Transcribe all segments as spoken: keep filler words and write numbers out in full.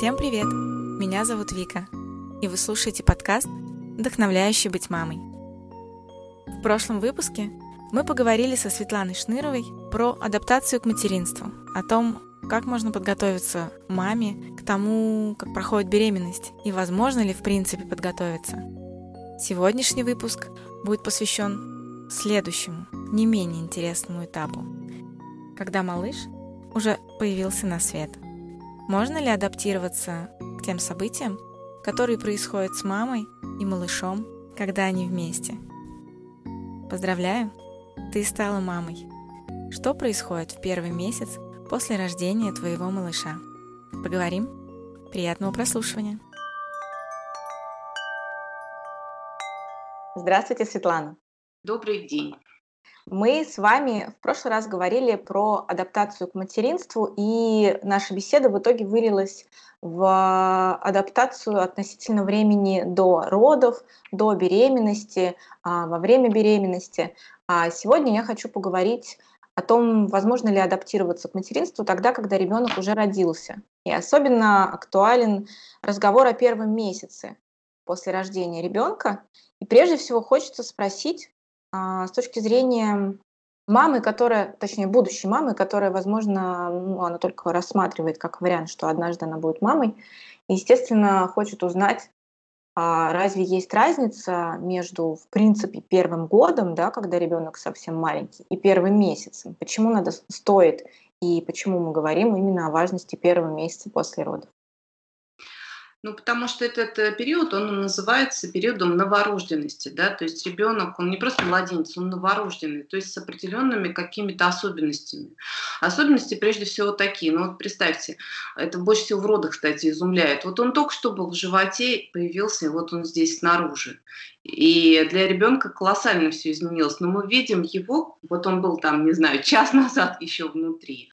Всем привет! Меня зовут Вика, и вы слушаете подкаст «Вдохновляющий быть мамой». В прошлом выпуске мы поговорили со Светланой Шныровой про адаптацию к материнству, о том, как можно подготовиться маме к тому, как проходит беременность, и возможно ли в принципе подготовиться. Сегодняшний выпуск будет посвящен следующему, не менее интересному этапу, когда малыш уже появился на свет. Можно ли адаптироваться к тем событиям, которые происходят с мамой и малышом, когда они вместе? Поздравляю, ты стала мамой. Что происходит в первый месяц после рождения твоего малыша? Поговорим. Приятного прослушивания. Здравствуйте, Светлана. Добрый день. Мы с вами в прошлый раз говорили про адаптацию к материнству, и наша беседа в итоге вылилась в адаптацию относительно времени до родов, до беременности, во время беременности. А сегодня я хочу поговорить о том, возможно ли адаптироваться к материнству тогда, когда ребенок уже родился. И особенно актуален разговор о первом месяце после рождения ребенка. И прежде всего хочется спросить, с точки зрения мамы, которая, точнее, будущей мамы, которая, возможно, ну, она только рассматривает как вариант, что однажды она будет мамой, и, естественно, хочет узнать, а разве есть разница между, в принципе, первым годом, да, когда ребенок совсем маленький, и первым месяцем? Почему надо стоит, и почему мы говорим именно о важности первого месяца после родов? Ну, потому что этот период, он называется периодом новорожденности, да, то есть ребенок, он не просто младенец, он новорожденный, то есть с определенными какими-то особенностями. Особенности прежде всего такие, ну вот представьте, это больше всего в родах, кстати, изумляет. Вот он только что был в животе, появился, и вот он здесь снаружи. И для ребенка колоссально все изменилось, но мы видим его, вот он был там, не знаю, час назад еще внутри.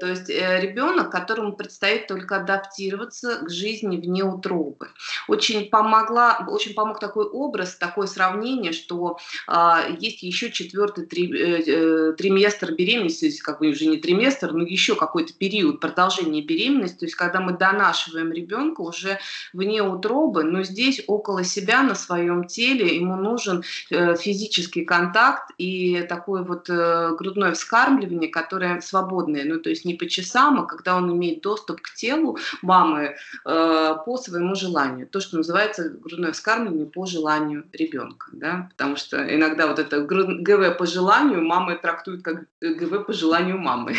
То есть ребенок, которому предстоит только адаптироваться к жизни вне утробы. Очень, помогла, очень помог такой образ, такое сравнение, что э, есть еще четвертый три, э, триместр беременности, то есть как бы уже не триместр, но еще какой-то период продолжения беременности, то есть когда мы донашиваем ребенка уже вне утробы, но здесь около себя, на своем теле, ему нужен э, физический контакт и такое вот э, грудное вскармливание, которое свободное, ну то есть не по часам, а когда он имеет доступ к телу мамы э, по своему желанию. То, что называется грудное вскармливание по желанию ребенка. Да? Потому что иногда вот это ГВ по желанию мамы трактуют как ГВ по желанию мамы,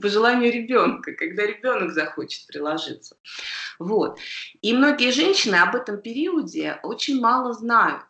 по желанию ребенка, когда ребенок захочет приложиться. Вот. И многие женщины об этом периоде очень мало знают.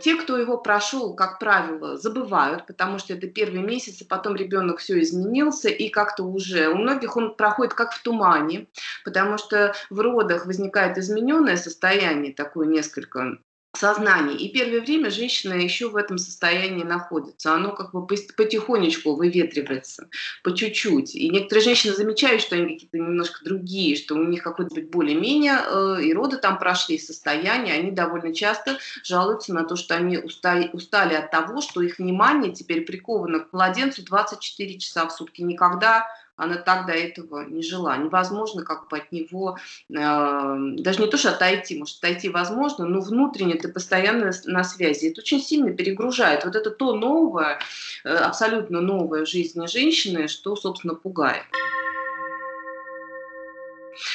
Те, кто его прошел, как правило, забывают, потому что это первые месяцы, потом ребенок все изменился, и как-то уже у многих он проходит как в тумане, потому что в родах возникает измененное состояние, такое несколько сознание. И первое время женщина еще в этом состоянии находится. Оно как бы потихонечку выветривается, по чуть-чуть. И некоторые женщины замечают, что они какие-то немножко другие, что у них какое-то более-менее, э, и роды там прошли, состояние. Они довольно часто жалуются на то, что они устали, устали от того, что их внимание теперь приковано к младенцу двадцать четыре часа в сутки. Никогда она так до этого не жила. Невозможно как бы от него, э, даже не то, что отойти, может, отойти возможно, но внутренне ты постоянно на связи. Это очень сильно перегружает. Вот это то новое, э, абсолютно новое в жизни женщины, что, собственно, пугает.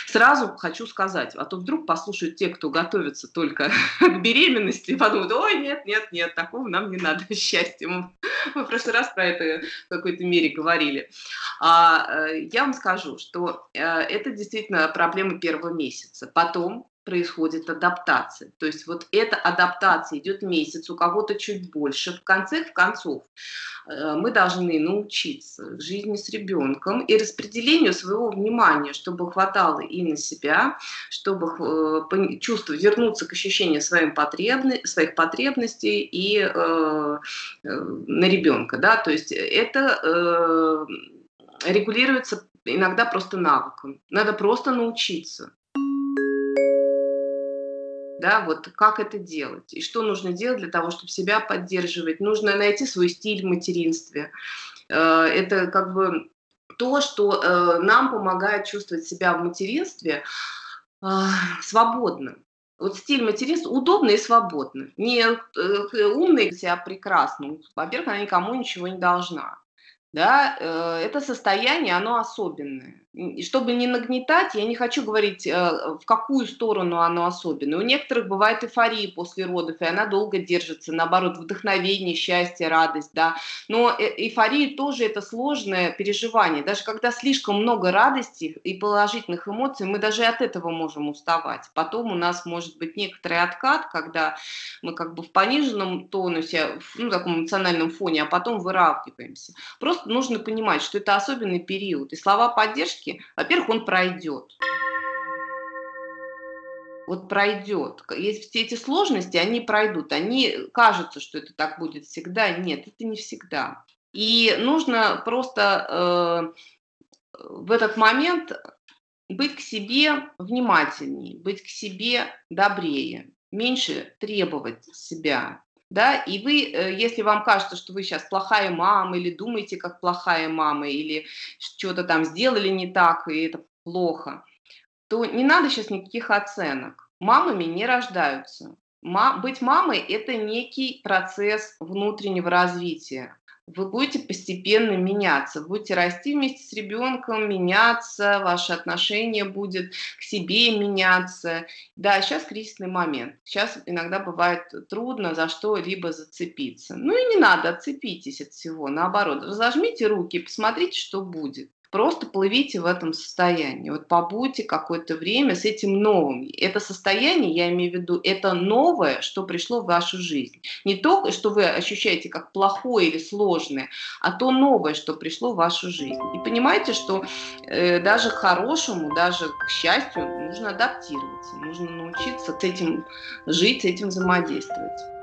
Сразу хочу сказать, а то вдруг послушают те, кто готовится только к беременности, и подумают, ой, нет, нет, нет, такого нам не надо, счастья. Мы, мы в прошлый раз про это в какой-то мере говорили. А, я вам скажу, что это действительно проблема первого месяца. Потом происходит адаптация. То есть вот эта адаптация идет месяц, у кого-то чуть больше. В конце концов мы должны научиться жизни с ребенком и распределению своего внимания, чтобы хватало и на себя, чтобы чувствовать, вернуться к ощущению своим потребно- своих потребностей и э, на ребенка. Да? То есть это э, регулируется иногда просто навыком. Надо просто научиться. Да, вот как это делать и что нужно делать для того, чтобы себя поддерживать. Нужно найти свой стиль в материнстве. Это как бы то, что э, нам помогает чувствовать себя в материнстве э, свободно. Вот стиль материнства удобный и свободный. Не э, умный себя прекрасно. Во-первых, она никому ничего не должна. Да? Э, это состояние, оно особенное. И чтобы не нагнетать, я не хочу говорить, э, в какую сторону оно особенное. У некоторых бывает эйфория после родов, и она долго держится. Наоборот, вдохновение, счастье, радость. Да? Но э, эйфория тоже это сложное переживание. Даже когда слишком много радости и положительных эмоций, мы даже от этого можем уставать. Потом у нас может быть некоторый откат, когда мы как бы в пониженном тонусе, в ну, таком эмоциональном фоне, а потом выравниваемся. Просто нужно понимать, что это особенный период. И слова поддержки, во-первых, он пройдет. Вот пройдет. Есть все эти сложности, они пройдут. Они кажутся, что это так будет всегда. Нет, это не всегда. И нужно просто э, в этот момент быть к себе внимательней, быть к себе добрее, меньше требовать себя. Да, и вы, если вам кажется, что вы сейчас плохая мама, или думаете, как плохая мама, или что-то там сделали не так, и это плохо, то не надо сейчас никаких оценок. Мамами не рождаются. Мам, быть мамой – это некий процесс внутреннего развития. Вы будете постепенно меняться, будете расти вместе с ребенком, меняться, ваше отношение будет к себе меняться. Да, сейчас кризисный момент, сейчас иногда бывает трудно за что-либо зацепиться. Ну и не надо, отцепитесь от всего, наоборот, разожмите руки, посмотрите, что будет. Просто плывите в этом состоянии, вот побудьте какое-то время с этим новым. Это состояние, я имею в виду, это новое, что пришло в вашу жизнь. Не то, что вы ощущаете как плохое или сложное, а то новое, что пришло в вашу жизнь. И понимаете, что э, даже к хорошему, даже к счастью нужно адаптироваться, нужно научиться с этим жить, с этим взаимодействовать.